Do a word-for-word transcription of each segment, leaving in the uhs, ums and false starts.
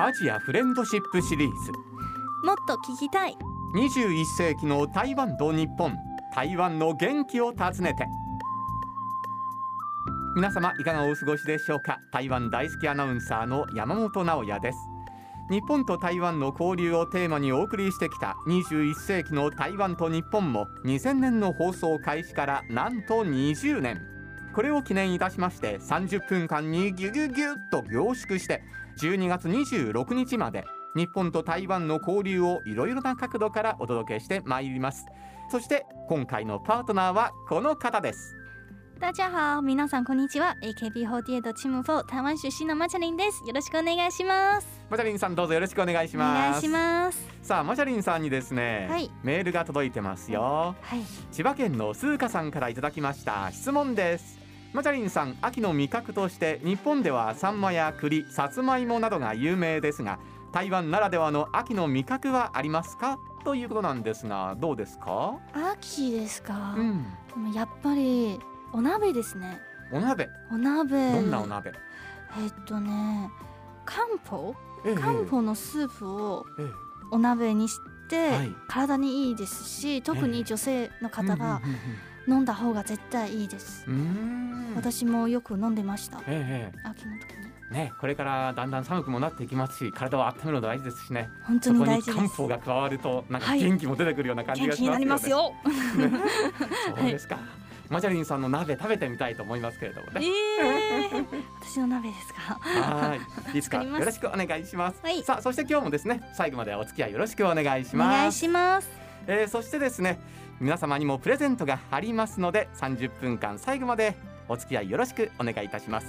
アジアフレンドシップシリーズ、もっと聞きたい。にじゅういっ世紀の台湾と日本、台湾の元気を訪ねて。皆様いかがお過ごしでしょうか。台湾大好きアナウンサーの山本直也です。日本と台湾の交流をテーマにお送りしてきたにじゅういっ世紀の台湾と日本も、にせんねんの放送開始からなんとにじゅうねん。これを記念いたしまして、さんじゅっぷんかんにギュギュギュッと凝縮して、じゅうにがつにじゅうろくにちまで日本と台湾の交流をいろいろな角度からお届けしてまいります。そして今回のパートナーはこの方です。大家好、皆さんこんにちは。 エーケービーフォーティーエイト チームフォー台湾出身のマチャリンです。よろしくお願いします。マチャリンさん、どうぞよろしくお願いします。お願いします。さあ、マチャリンさんにですね、はい、メールが届いてますよ、はい、千葉県のスーカさんからいただきました。質問です。マチャリンさん、秋の味覚として日本ではサンマや栗、さつまいもなどが有名ですが、台湾ならではの秋の味覚はありますか、ということなんですが、どうですか。秋ですか、うん、でもやっぱりお鍋ですね。お鍋。お鍋。どんなお鍋。えー、っとね、漢方、ええ、漢方のスープをお鍋にして、ええ、体にいいですし、特に女性の方が飲んだ方が絶対いいです。ええ、私もよく飲んでました。ええ、秋の時に。ね、これからだんだん寒くもなっていきますし、体を温めるの大事ですしね。本当に大事です。そこに漢方が加わると、なんか元気も出てくるような感じがしますよね。はい、元気になりますよ。ね、そうですか。はい、マチャリンさんの鍋食べてみたいと思いますけれどもね、えー、私の鍋ですか。はい、いつかよろしくお願いします、はい、さあ、そして今日もですね、最後までお付き合いよろしくお願いします。お願いします、えー、そしてですね、皆様にもプレゼントがありますので、さんじゅっぷんかん最後までお付き合いよろしくお願いいたします。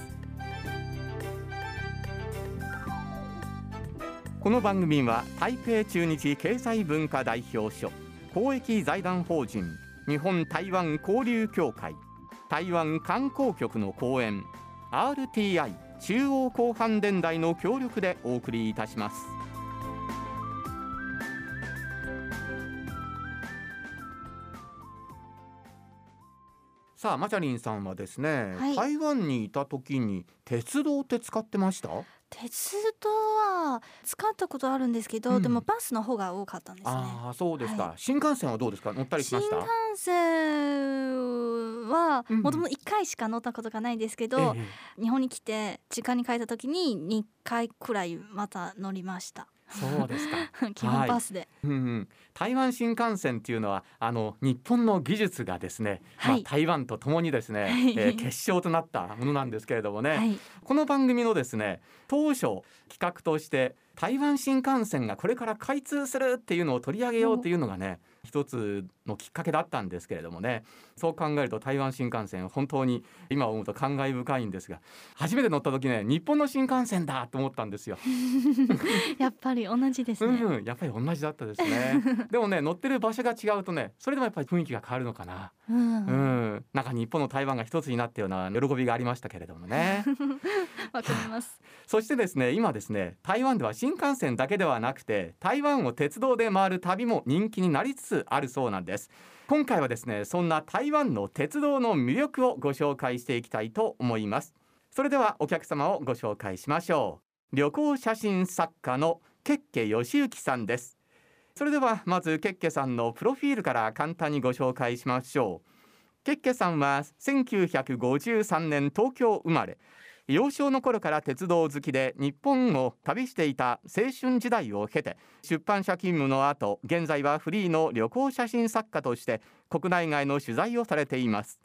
この番組は台北駐日経済文化代表所公益財団法人日本台湾交流協会、台湾観光局の講演 アールティーアイ 中央広範電台の協力でお送りいたします。さあ、マチャリンさんはですね、はい、台湾にいた時に鉄道って使ってました？鉄道は使ったことあるんですけど、うん、でもバスの方が多かったんですね。あ、そうですか、はい、新幹線はどうですか、乗ったりしました？新幹線はもともといっかいしか乗ったことがないんですけど、うん、ええ、日本に来て実家に帰った時ににかいくらいまた乗りました。そうですか。基本バスで、はい、うんうん、台湾新幹線っていうのは、あの日本の技術がですね、はい、まあ、台湾とともにですね、はい、えー、結晶となったものなんですけれどもね、はい、この番組のですね、当初企画として台湾新幹線がこれから開通するっていうのを取り上げようっていうのがね、一つのきっかけだったんですけれどもね、そう考えると台湾新幹線、本当に今思うと感慨深いんですが、初めて乗った時ね、日本の新幹線だと思ったんですよ。やっぱり同じですね、うん、やっぱり同じだったですね。でもね、乗ってる場所が違うとね、それでもやっぱり雰囲気が変わるのかな、うんうん、なんか日本の台湾が一つになったような喜びがありましたけれどもね。わかります。そしてですね、今ですね、台湾では新幹線だけではなくて、台湾を鉄道で回る旅も人気になりつつあるそうなんです。今回はですね、そんな台湾の鉄道の魅力をご紹介していきたいと思います。それではお客様をご紹介しましょう。旅行写真作家のケッケヨシユキさんです。それではまずケッケさんのプロフィールから簡単にご紹介しましょう。ケッケさんはせんきゅうひゃくごじゅうさんねん東京生まれ、幼少の頃から鉄道好きで日本を旅していた青春時代を経て、出版社勤務の後、現在はフリーの旅行写真作家として国内外の取材をされています。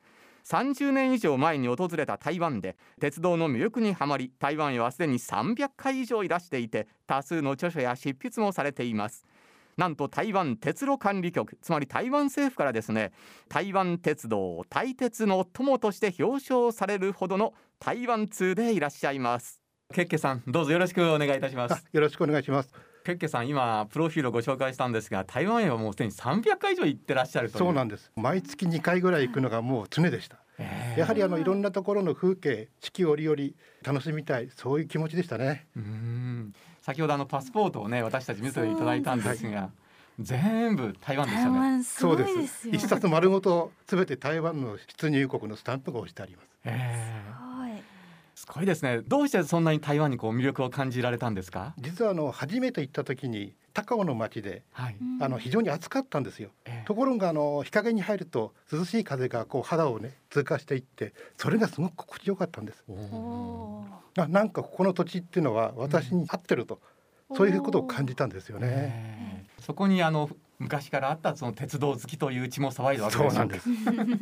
さんじゅうねん以上前に訪れた台湾で鉄道の魅力にはまり、台湾へはすでにさんびゃっかい以上いらしていて、多数の著書や執筆もされています。なんと台湾鉄路管理局、つまり台湾政府からですね、台湾鉄道、台鉄の友として表彰されるほどの台湾通でいらっしゃいます。ケッケさん、どうぞよろしくお願いいたします。よろしくお願いします。ケッケさん、今プロフィールをご紹介したんですが、台湾へはもうすでにさんびゃっかい以上行ってらっしゃるという。そうなんです。毎月にかいぐらい行くのがもう常でした。やはりあのいろんなところの風景、四季折々楽しみたい、そういう気持ちでしたね。うーん、先ほどあのパスポートをね、私たち見せていただいたんですが、全部台湾でしたね。そうです。一冊丸ごとすべて台湾の出入国のスタンプが押してあります。えー、すごい。すごいですね。どうしてそんなに台湾にこう魅力を感じられたんですか？実はあの初めて行った時に高雄の町で、はい、あの非常に暑かったんですよ、えー、ところがあの日陰に入ると涼しい風がこう肌を、ね、通過していって、それがすごく心地よかったんです。おな, なんかここの土地っていうのは私に合ってると、うん、そういうことを感じたんですよね、えー、そこにあの昔からあったその鉄道好きという血も騒いだわけです。そうなんです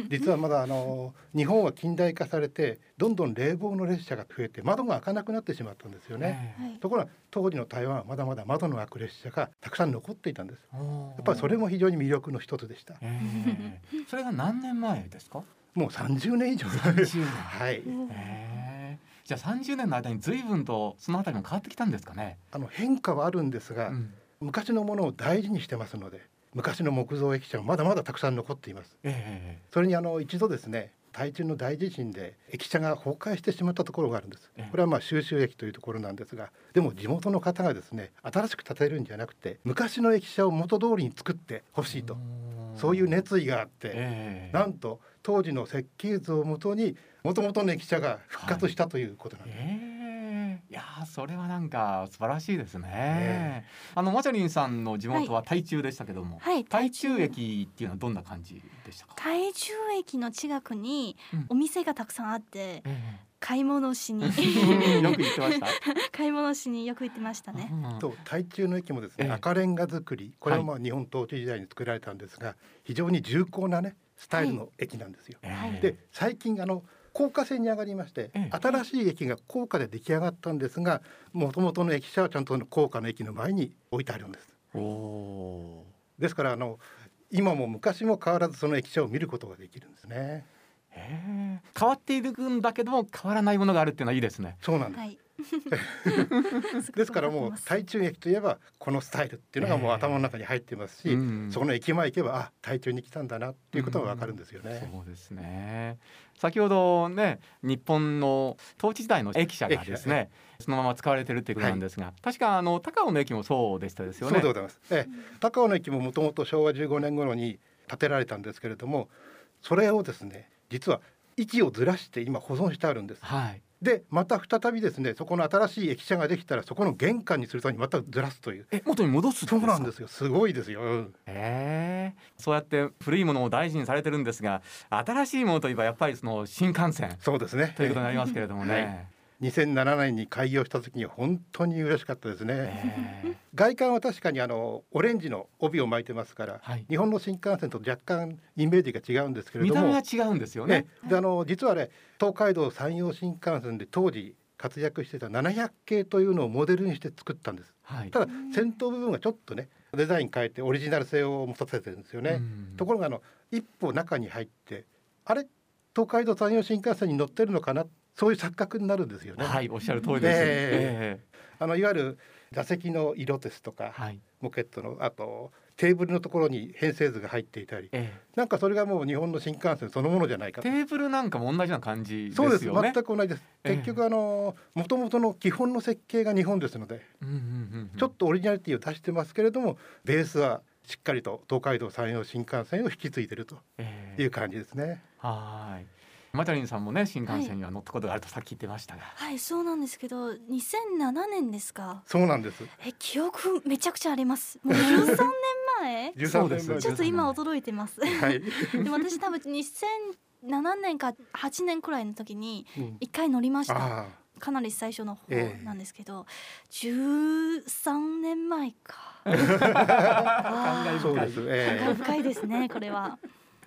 実はまだあの日本は近代化されてどんどん冷房の列車が増えて窓が開かなくなってしまったんですよね、はい、ところが当時の台湾はまだまだ窓の開く列車がたくさん残っていたんです。やっぱりそれも非常に魅力の一つでした、えー、それが何年前ですか？もうさんじゅうねん以上さんじゅうねん、はいえー、じゃあさんじゅうねんの間に随分とそのあたりも変わってきたんですかね？あの変化はあるんですが、うん昔のものを大事にしてますので、昔の木造駅舎はまだまだたくさん残っています、えー、それにあの一度ですね台中の大地震で駅舎が崩壊してしまったところがあるんです。これはまあ収集駅というところなんですが、でも地元の方がですね新しく建てるんじゃなくて昔の駅舎を元通りに作ってほしいと、そういう熱意があって、えー、なんと当時の設計図をもとに元々の駅舎が復活したということなんです、はいえーいやそれはなんか素晴らしいですね、えー、あのマチャリンさんの地元は台中でしたけども、はいはい、台中駅っていうのはどんな感じでしたか？台中駅の近くにお店がたくさんあって、うんえー買い物しによく行ってました買い物しによく行ってましたね、うんうん、と台中の駅もですね、えー、赤レンガ作り、これはまあ日本統治時代に作られたんですが、はい、非常に重厚なねスタイルの駅なんですよ、はい、で最近あの高架線に上がりまして、ええ、新しい駅が高架で出来上がったんですが、もともとの駅舎はちゃんと高架の駅の前に置いてあるんです。おですからあの今も昔も変わらずその駅舎を見ることができるんですね。へ変わっているんだけども変わらないものがあるっていうのはいいですね。そうなんです、はいですからもう台中駅といえばこのスタイルっていうのがもう頭の中に入ってますし、えーうん、そこの駅前行けばあ台中に来たんだなっていうことが分かるんですよね、うん、そうですね。先ほどね日本の統治時代の駅舎がですね、ねそのまま使われてるっていうことなんですが、はい、確かあの高尾の駅もそうでしたですよね。そうでございます、ええ、高尾の駅ももともとしょうわじゅうごねん頃に建てられたんですけれども、それをですね実は息をずらして今保存してあるんです、はいでまた再びですねそこの新しい駅舎ができたらそこの玄関にするためにまたずらすという、え元に戻すんですか？そうなんですよ。すごいですよ、うんえー、そうやって古いものを大事にされてるんですが、新しいものといえばやっぱりその新幹線そうですねということになりますけれどもね、はいにせんななねんに開業した時に本当に嬉しかったですね、えー、外観は確かにあのオレンジの帯を巻いてますから、はい、日本の新幹線と若干イメージが違うんですけれども見た目が違うんですよね、ねであの実はあれ東海道山陽新幹線で当時活躍してたななひゃくけいというのをモデルにして作ったんです、はい、ただ先頭部分がちょっとねデザイン変えてオリジナル性を持たせてるんですよね。ところがあの一歩中に入ってあれ東海道山陽新幹線に乗ってるのかな、そういう錯覚になるんですよね。はい、おっしゃる通りです、ねえー、あのいわゆる座席の色ですとか、はい、モケットのあとテーブルのところに編成図が入っていたり、えー、なんかそれがもう日本の新幹線そのものじゃないかと。テーブルなんかも同じな感じですよね。そうです、全く同じです、えー、結局あの元々の基本の設計が日本ですので、うんうんうんうん、ちょっとオリジナリティを出してますけれどもベースはしっかりと東海道山陽新幹線を引き継いでるという感じですね、えー、はい。マチャリンさんもね新幹線には乗ったことがあるとさっき言ってましたが、はい、はい、そうなんですけどにせんななねんですか？そうなんです。え記憶めちゃくちゃあります。もうじゅうさんねんまえじゅうさんねんまえちょっと今驚いてます、はい、でも私多分にせんななねんかはちねんくらいの時にいっかい乗りました、うん、かなり最初の方なんですけど、えー、じゅうさんねんまえかあそうです、えー、深いですねこれは。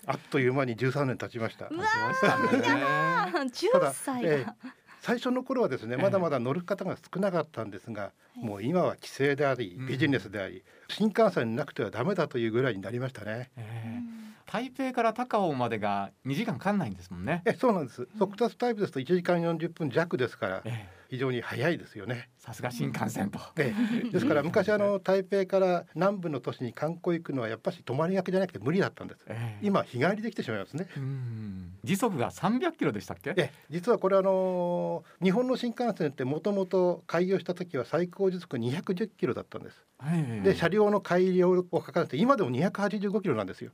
あっという間にじゅうさんねん経ちました。うわー、やだー、じゅっさいだ。ただ、えー、最初の頃はですねまだまだ乗る方が少なかったんですが、えー、もう今は規制でありビジネスであり、うん、新幹線なくてはダメだというぐらいになりましたね、えー、台北から高雄までがにじかんかかんないんですもんね。えそうなんです。速達タイプですといちじかんよんじゅっぷん弱ですから、えー非常に早いですよね。さすが新幹線と、ね、ですから昔あの台北から南部の都市に観光行くのはやっぱり泊まりがけじゃなくて無理だったんです、えー、今日帰りできてしまいますね。うん、時速がさんびゃくキロでしたっけ？え実はこれあの日本の新幹線ってもともと開業した時は最高時速にひゃくじゅっキロだったんです、はいはいはい、で車両の改良をかかって今でもにひゃくはちじゅうごキロなんですよ。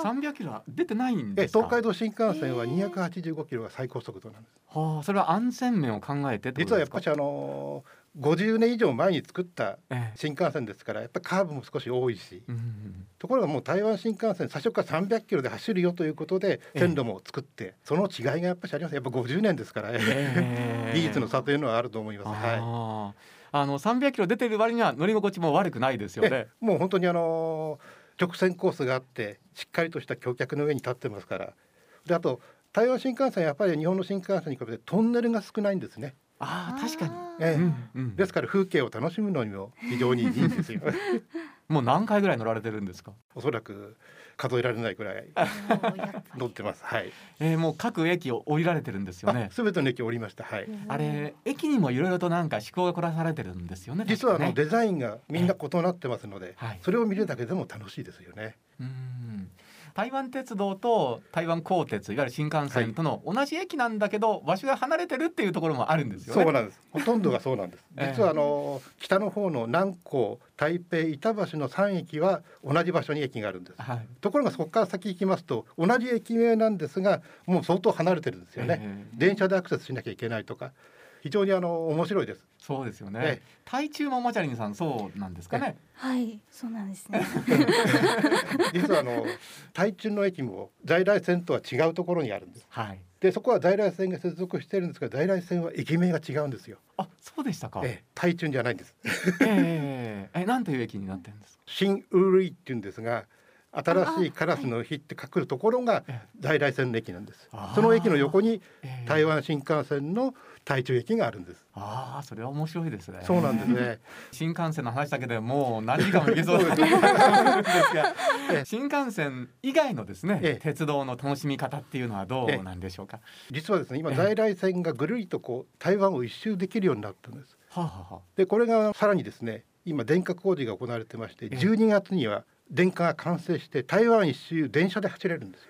さんびゃくキロは出てないんですか。え東海道新幹線はにひゃくはちじゅうごキロが最高速度なんです、えーはあ、それは安全面を考えてってことですか。実はやっぱりあのごじゅうねん以上前に作った新幹線ですからやっぱりカーブも少し多いし、えー、ところがもう台湾新幹線最初からさんびゃくキロで走るよということで線路も作って、えー、その違いがやっぱりあります。やっぱごじゅうねんですから、えー、技術の差というのはあると思います。あ、はい、あのさんびゃくキロ出てる割には乗り心地も悪くないですよね、えー、もう本当にあのー直線コースがあってしっかりとした橋脚の上に立ってますから。であと台湾新幹線はやっぱり日本の新幹線に比べてトンネルが少ないんですね。ああ確かに、ええうんうん、ですから風景を楽しむのにも非常にいいんですよもう何回ぐらい乗られてるんですか。おそらく数えられないぐらい乗ってます、はいえー、もう各駅を降りられてるんですよね。すべての駅を降りました、はい、あれ駅にもいろいろとなんか思考が凝らされてるんですよね。実はあのデザインがみんな異なってますので、えーはい、それを見るだけでも楽しいですよね。うん台湾鉄道と台湾高鉄いわゆる新幹線との同じ駅なんだけど、はい、場所が離れてるっていうところもあるんですよね。そうなんです。ほとんどがそうなんです実はあの、えー、北の方の南港台北板橋のさんえきは同じ場所に駅があるんです、はい、ところがそこから先行きますと同じ駅名なんですがもう相当離れてるんですよね、えー、電車でアクセスしなきゃいけないとか非常にあの面白いです。そうですよね、ええ、台中もマチャリンさんそうなんですかね。はいそうなんですね実はあの台中の駅も在来線とは違うところにあるんです、はい、でそこは在来線が接続してるんですが在来線は駅名が違うんですよ。あそうでしたか、ええ、台中じゃないんです、えー、えなんていう駅になってるんですか。新ウルイっていうんですが新しいカラスの日って書くところが在来線の駅なんです、はい、その駅の横に台湾新幹線の台中駅があるんです。ああ、それは面白いですね。そうなんですね新幹線の話だけでもう何時間もいけそうですが新幹線以外のですね、ええ、鉄道の楽しみ方っていうのはどうなんでしょうか。実はですね今在来線がぐるりとこう台湾を一周できるようになったんです、はあはあ、でこれがさらにですね今電化工事が行われてましてじゅうにがつには電化が完成して台湾一周電車で走れるんですよ。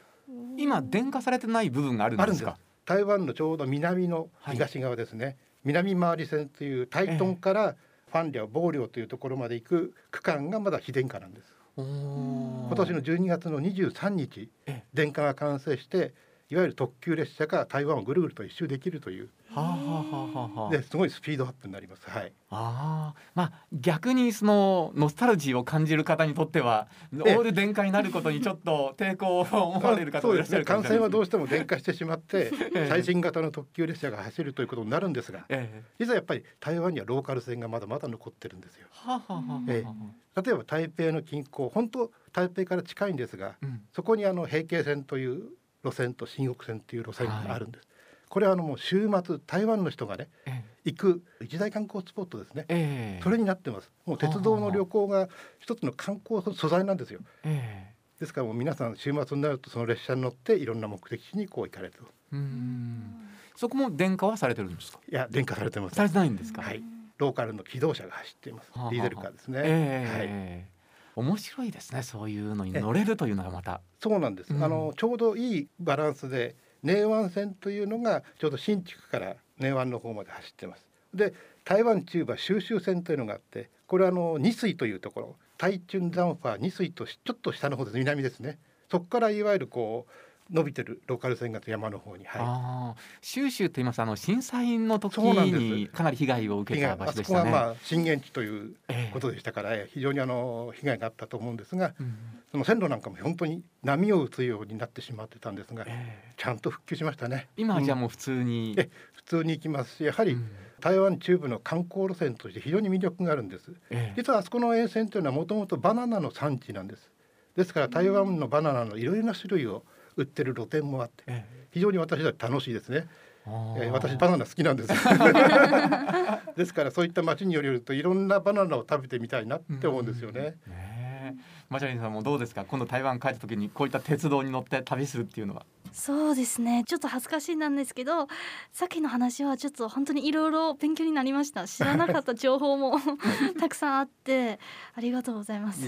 今電化されてない部分があるんですか。あるんです。台湾のちょうど南の東側ですね、はい、南回り線という台東からファンリャボウリョウというところまで行く区間がまだ非電化なんです。お今年のじゅうにがつのにじゅうさんにち電化が完成していわゆる特急列車が台湾をぐるぐると一周できるという、はあはあはあ、ですごいスピードアップになります、はいあまあ、逆にそのノスタルジーを感じる方にとってはオール電化になることにちょっと抵抗を思われる方もいらっしゃるかもしれないですね。感染はどうしても電化してしまって最新型の特急列車が走るということになるんですが、ええ、実はやっぱり台湾にはローカル線がまだまだ残ってるんですよ、はあはあええ、例えば台北の近郊本当台北から近いんですが、うん、そこにあの平渓線という路線と新北線という路線があるんです、はい、これはあのもう週末台湾の人がね、ええ、行く一大観光スポットですね、ええ、それになってます。もう鉄道の旅行が一つの観光の素材なんですよ、ええ、ですからもう皆さん週末になるとその列車に乗っていろんな目的地にこう行かれると。うーんそこも電化はされてるんですか。いや電化されてます。されてないんですか。はいローカルの機動車が走っています。ディーゼルカーですね、ええはい面白いですね。そういうのに乗れるというのがまたそうなんです、うん、あのちょうどいいバランスで寧湾線というのがちょうど新竹から寧湾の方まで走ってます。で台湾中部は収集線というのがあってこれはあの二水というところ台中ザンファー二水とちょっと下の方です南ですね。そこからいわゆるこう伸びてるローカル線が山の方に、はい、あ収集と言いますあの震災の時にかなり被害を受けた場所でしたね。あそこはまあ震源地ということでしたから、えー、非常にあの被害があったと思うんですが、うん、その線路なんかも本当に波を打つようになってしまってたんですが、えー、ちゃんと復旧しましたね。今はじゃあもう普通に、うん、え普通に行きますしやはり、うん台湾中部の観光路線として非常に魅力があるんです、えー、実はあそこの沿線というのはもともとバナナの産地なんです。ですから台湾のバナナのいろいろな種類を売ってる露店もあって、ええ、非常に私は楽しいですね、えー、私バナナ好きなんですですからそういった町によりよるといろんなバナナを食べてみたいなって思うんですよね。マチャリンさんもどうですか。今度台湾帰った時にこういった鉄道に乗って旅するっていうのは。そうですねちょっと恥ずかしいなんですけどさっきの話はちょっと本当にいろいろ勉強になりました。知らなかった情報もたくさんあってありがとうございます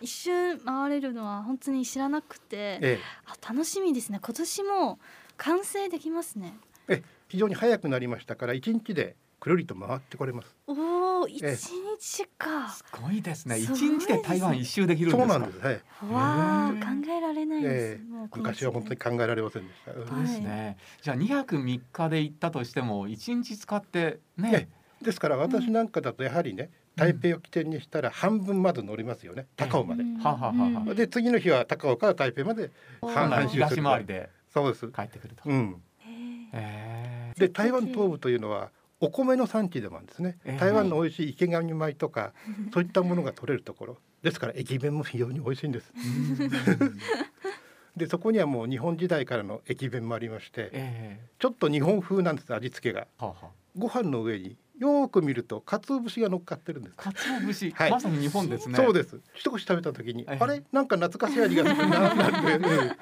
一瞬回れるのは本当に知らなくて、ええ、あ楽しみですね。今年も完成できますね。え非常に早くなりましたからいちにちでくるりと回ってこれます。おお一日日か、すごいですね。いちにちで台湾一周できるんですか。そうなんです、はい、わー、考えられないです、えー、もう昔は本当に考えられませんでした、はい、ですね。じゃあにはくみっかで行ったとしてもいちにち使ってね、えー、ですから私なんかだとやはりね、うん、台北を起点にしたら半分まで乗りますよね、高尾まで、うん、ははははで次の日は高尾から台北まで半々東回りで帰ってくると、うん、えー、で台湾東部というのはお米の産地でもあるんですね、えー、台湾の美味しい池上米とかそういったものが取れるところですから駅弁も非常に美味しいんですでそこにはもう日本時代からの駅弁もありまして、えー、ちょっと日本風なんです味付けが、ははご飯の上によく見ると鰹節が乗っかってるんです。鰹節、はい、まさに日本ですね。そうです。一口食べた時に、えー、あれなんか懐かしい味がするななんて、うん、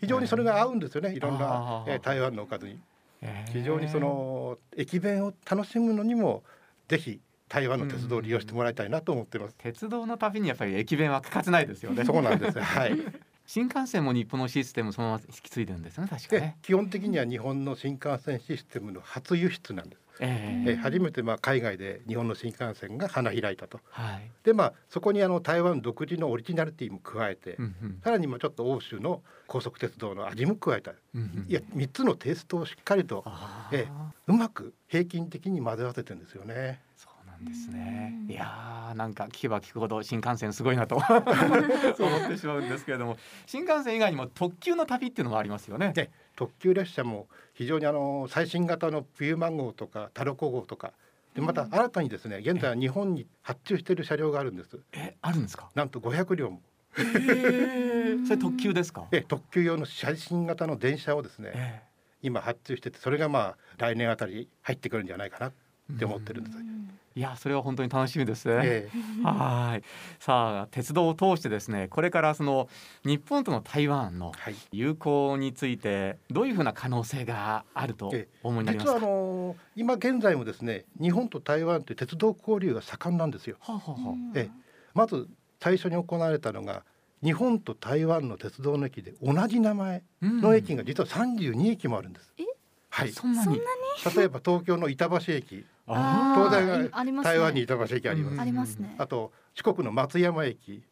非常にそれが合うんですよね、いろんな、えー、台湾のおかずに、えー、非常にその駅弁を楽しむのにもぜひ台湾の鉄道を利用してもらいたいなと思っています、うん、鉄道の旅にやっぱり駅弁は欠かせないですよね。そうなんです、はい、新幹線も日本のシステムそのまま引き継いでるんですね。確かね、基本的には日本の新幹線システムの初輸出なんです。えー、初めてまあ海外で日本の新幹線が花開いたと、はい、でまあそこにあの台湾独自のオリジナリティも加えて、うんうん、さらにまあちょっと欧州の高速鉄道の味も加えた、うんうん、いやみっつのテイストをしっかりと、えー、うまく平均的に混ぜ合わせてるんですよね。そうなんですね。いやー、なんか聞けば聞くほど新幹線すごいなと思ってしまうんですけれども、新幹線以外にも特急の旅っていうのもありますよね。で特急列車も非常にあの最新型のピューマン号とかタロコ号とかで、また新たにですね、現在日本に発注している車両があるんです。え、あるんですか。なんとごひゃくりょうも。えー、それ特急ですか。え、特急用の最新型の電車をですね、えー、今発注してて、それがまあ来年あたり入ってくるんじゃないかなって思ってるんです。いや、それは本当に楽しみですね、えー、はい。さあ、鉄道を通してですね、これからその日本との台湾の友好についてどういうふうな可能性があると思いますか。えー、実はあのー、今現在もですね、日本と台湾という鉄道交流が盛んなんですよ。はあはあ、えー、まず最初に行われたのが日本と台湾の鉄道の駅で同じ名前の駅が実はさんじゅうにえきもあるんです。え、はい、そんなに。例えば東京の板橋駅、東大が台湾に板橋駅あります。ありますね。あと四国の松山駅、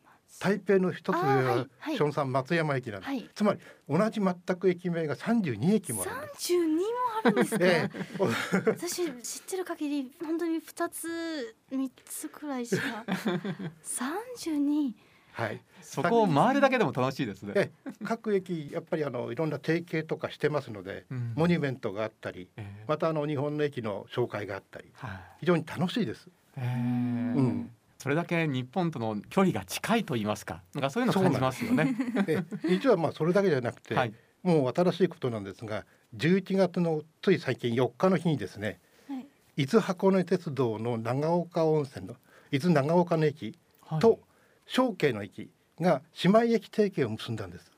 台北の一つ上は松山松山駅なんです、はいはい、つまり同じ全く駅名がさんじゅうにえきもあるんです。さんじゅうにもあるんですか、えー、私知ってる限り本当にふたつみっつくらいしかさんじゅうに、はい、そこを回るだけでも楽しいですね。え各駅やっぱりあのいろんな提携とかしてますので、うん、モニュメントがあったり、えー、またあの日本の駅の紹介があったり、はい、非常に楽しいです、えーうん、それだけ日本との距離が近いと言いますか、なんかそういうのを感じますよね。え実はまあそれだけじゃなくて、はい、もう新しいことなんですが、じゅういちがつのつい最近よっかの日にですね、はい、伊豆箱根鉄道の長岡温泉の伊豆長岡の駅と、はい、小京の駅が姉妹駅提携を結んだんです。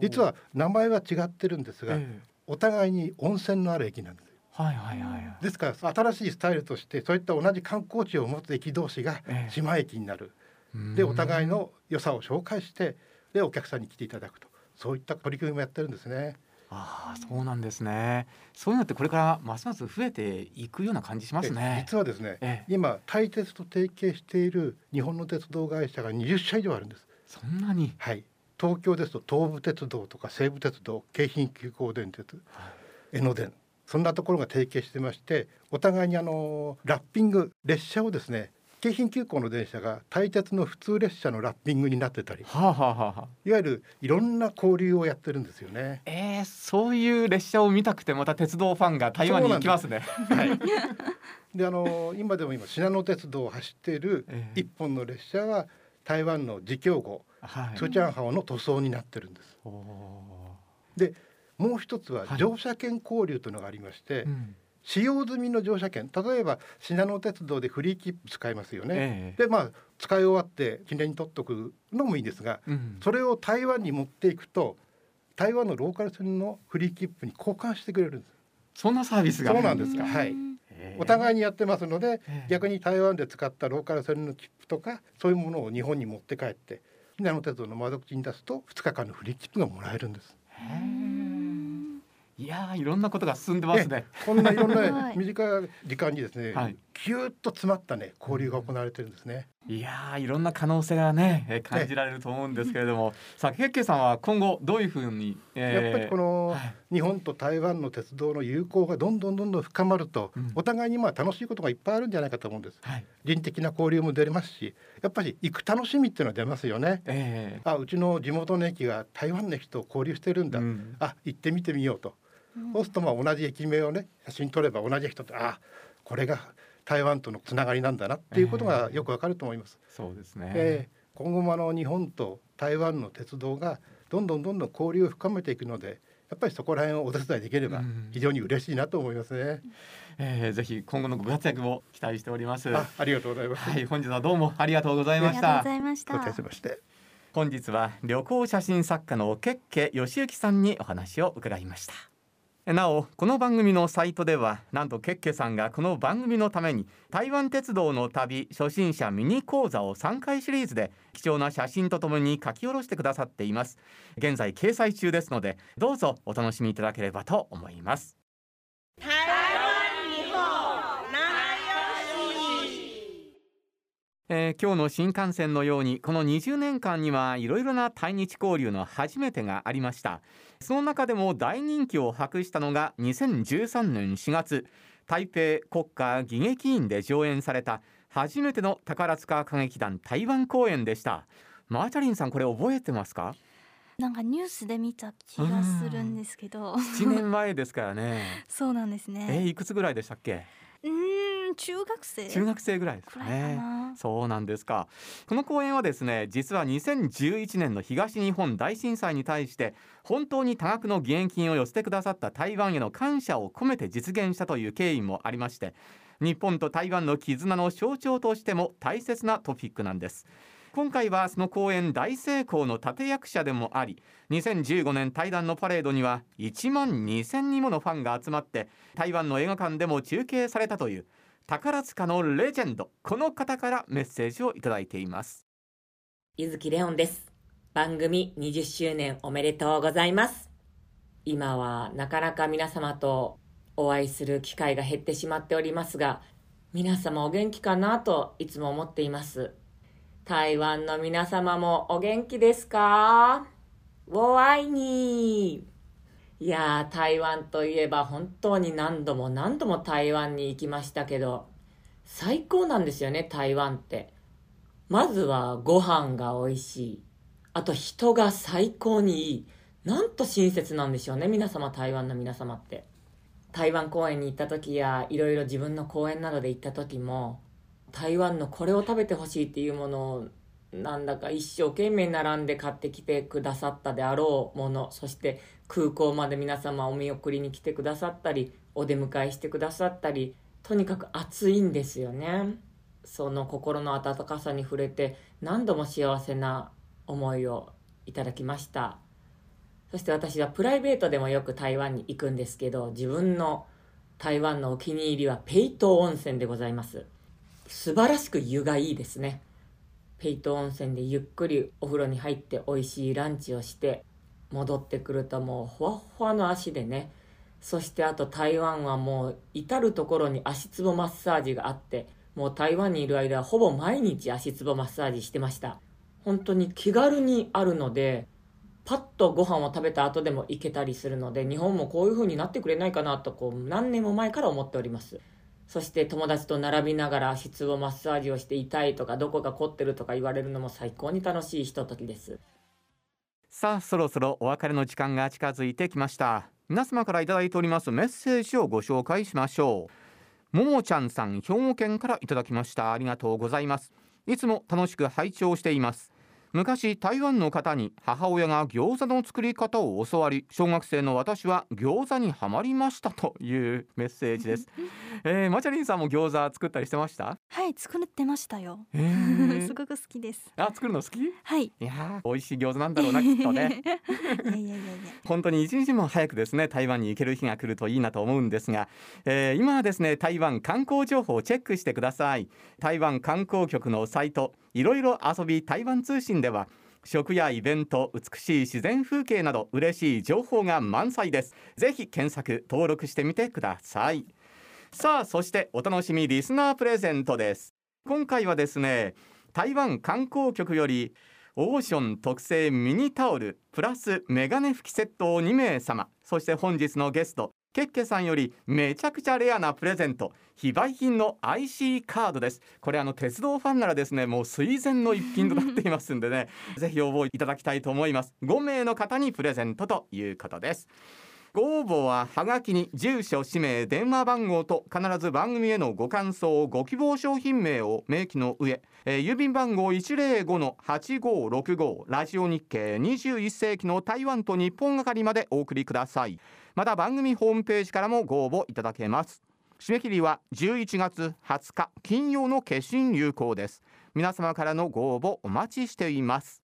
実は名前は違ってるんですが、えー、お互いに温泉のある駅なんですよ、はいはいはい、ですから新しいスタイルとしてそういった同じ観光地を持つ駅同士が姉妹駅になる、えー、でお互いの良さを紹介して、でお客さんに来ていただくと、そういった取り組みもやってるんですね。ああ、そうなんですね。そういうのってこれからますます増えていくような感じしますね。実はですね、ええ、今台鉄と提携している日本の鉄道会社がにじゅっしゃいじょうあるんです。そんなに。はい、東京ですと東武鉄道とか西武鉄道、京浜急行電鉄、江ノ電、そんなところが提携してまして、お互いにあのラッピング列車をですね、京浜急行の電車が台鉄の普通列車のラッピングになってたり、はあはあはあ、いわゆるいろんな交流をやってるんですよね。えー、そういう列車を見たくてまた鉄道ファンが台湾に行きますね。はい、であの今でも今信濃鉄道を走っている一本の列車は台湾の自強号、ツーチャンハオの塗装になってるんです。はい、でもう一つは乗車券交流というのがありまして、はい、うん、使用済みの乗車券、例えば信濃鉄道でフリー切符使いますよね、ええ、でまあ使い終わって記念に取っとくのもいいんですが、うん、それを台湾に持っていくと台湾のローカル線のフリー切符に交換してくれるんです。そんなサービスが。そうなんですか。はい、えー、お互いにやってますので、えー、逆に台湾で使ったローカル線の切符とかそういうものを日本に持って帰って信濃鉄道の窓口に出すとふつかかんのフリー切符がもらえるんです。へー、いやー、いろんなことが進んでますね。こんないろんな短い時間にですね、はい、ぎゅっと詰まったね交流が行われてるんですね。いやー、いろんな可能性がね感じられると思うんですけれども、さあケッケイさんは今後どういうふうに、えー、やっぱりこの日本と台湾の鉄道の友好がどんどんどんどん深まると、うん、お互いにまあ楽しいことがいっぱいあるんじゃないかと思うんです、はい、人的な交流も出れますし、やっぱり行く楽しみっていうのは出ますよね、えー、あ、うちの地元の駅が台湾の駅と交流してるんだ、うん、あ、行ってみてみようと、そうするとまあ同じ駅名をね写真撮れば同じ人と、あ、これが台湾とのつながりなんだなっていうことがよくわかると思います、えー、そうですね、えー、今後もあの日本と台湾の鉄道がどんどんどんどん交流を深めていくので、やっぱりそこら辺をお手伝いできれば非常に嬉しいなと思いますね、うん、えー、ぜひ今後のご活躍も期待しております。 あ, ありがとうございます、はい、本日はどうもありがとうございました。ありがとうございました。お疲れ様でした。本日は旅行写真作家のケッケヨシユキさんにお話を伺いました。なお、この番組のサイトではなんとケッケさんがこの番組のために台湾鉄道の旅初心者ミニ講座をさんかいシリーズで貴重な写真とともに書き下ろしてくださっています。現在掲載中ですので、どうぞお楽しみいただければと思います。台湾日本仲良し、えー、今日の新幹線のようにこのにじゅうねんかんにはいろいろな対日交流の初めてがありました。その中でも大人気を博したのがにせんじゅうさんねんしがつ、台北国家戯劇院で上演された初めての宝塚歌劇団台湾公演でした。マーチャリンさん、これ覚えてますか？なんかニュースで見た気がするんですけど、いちねんまえですからね。そうなんですね。えー、いくつぐらいでしたっけ？うーん、中学生中学生ぐらいですかね。かな。そうなんですか。この公演はですね、実はにせんじゅういちねんの東日本大震災に対して本当に多額の義援金を寄せてくださった台湾への感謝を込めて実現したという経緯もありまして、日本と台湾の絆の象徴としても大切なトピックなんです。今回はその公演大成功の立役者でもあり、にせんじゅうごねん対談のパレードにはいちまんにせんにんものファンが集まって台湾の映画館でも中継されたという宝塚のレジェンド、この方からメッセージをいただいています。柚木レオンです。番組にじゅっしゅうねんおめでとうございます。今はなかなか皆様とお会いする機会が減ってしまっておりますが、皆様お元気かなといつも思っています。台湾の皆様もお元気ですか？お会いに。いやー、台湾といえば本当に何度も何度も台湾に行きましたけど、最高なんですよね、台湾って。まずはご飯が美味しい。あと人が最高にいい。なんと親切なんでしょうね、皆様、台湾の皆様って。台湾公園に行った時や、いろいろ自分の公園などで行った時も、台湾のこれを食べてほしいっていうものをなんだか一生懸命並んで買ってきてくださったであろうもの、そして空港まで皆様お見送りに来てくださったり、お出迎えしてくださったり、とにかく暑いんですよね。その心の温かさに触れて何度も幸せな思いをいただきました。そして私はプライベートでもよく台湾に行くんですけど、自分の台湾のお気に入りはペイトー温泉でございます。素晴らしく湯がいいですね。ペイト温泉でゆっくりお風呂に入って美味しいランチをして戻ってくると、もうほわほわの足でね。そしてあと台湾はもう至る所に足つぼマッサージがあって、もう台湾にいる間はほぼ毎日足つぼマッサージしてました。本当に気軽にあるので、パッとご飯を食べた後でも行けたりするので、日本もこういう風になってくれないかなと、こう何年も前から思っております。そして友達と並びながら足つぼマッサージをして、痛いとかどこが凝ってるとか言われるのも最高に楽しいひとときです。さあ、そろそろお別れの時間が近づいてきました。皆様からいただいておりますメッセージをご紹介しましょう。ももちゃんさん、兵庫県からいただきました。ありがとうございます。いつも楽しく拝聴しています。昔台湾の方に母親が餃子の作り方を教わり、小学生の私は餃子にはまりました、というメッセージです。えー、マチャリンさんも餃子作ったりしてました？はい、作ってましたよ、えー、すごく好きです。あ、作るの好き？はい。いや、美味しい餃子なんだろうな、きっとね。いやいやいやいや、本当に一日も早くですね、台湾に行ける日が来るといいなと思うんですが、えー、今はですね、台湾観光情報をチェックしてください。台湾観光局のサイト、いろいろ遊び台湾通信では食やイベント、美しい自然風景など嬉しい情報が満載です。ぜひ検索登録してみてください。さあ、そしてお楽しみリスナープレゼントです。今回はですね、台湾観光局よりオーション特製ミニタオルプラスメガネ拭きセットをにめいさま、そして本日のゲストケッケさんよりめちゃくちゃレアなプレゼント、非売品の アイシー カードです。これあの鉄道ファンならですね、もう垂涎の一品となっていますんでねぜひ応募いただきたいと思います。ごめいの方にプレゼントということです。ご応募ははがきに住所、氏名、電話番号と必ず番組へのご感想、ご希望商品名を明記の上、えー、郵便番号 いちまるごのはちごろくご ラジオ日経にじゅういっせいきの台湾と日本係までお送りください。また番組ホームページからもご応募いただけます。締め切りはじゅういちがつはつか金曜の決心有効です。皆様からのご応募お待ちしています。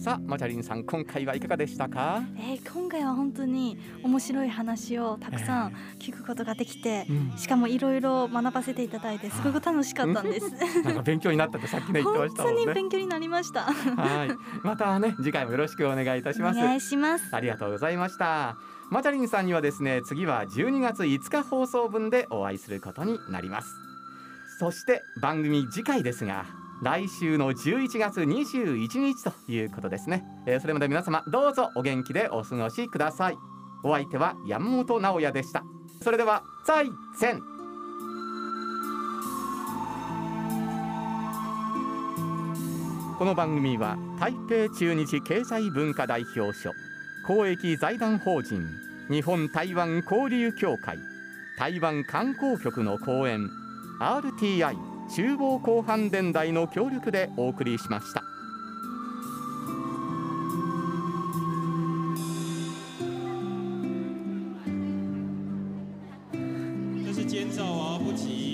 さあ、マチャリンさん、今回はいかがでしたか？えー、今回は本当に面白い話をたくさん聞くことができて、えーうん、しかもいろいろ学ばせていただいてすごく楽しかったんですなんか勉強になったってさっきね言ってましたもんね。本当に勉強になりましたはい、またね次回もよろしくお願いいたします。お願いします。ありがとうございました。マチャリンさんにはですね、次はじゅうにがついつか放送分でお会いすることになります。そして番組次回ですが、来週のじゅういちがつにじゅういちにちということですね、えー、それまで皆様どうぞお元気でお過ごしください。お相手は山本直也でした。それでは再戦。この番組は台北駐日経済文化代表所、公益財団法人日本台湾交流協会、台湾観光局の講演 アールティーアイ厨房広範電台の協力でお送りしました。这是监造啊，不急。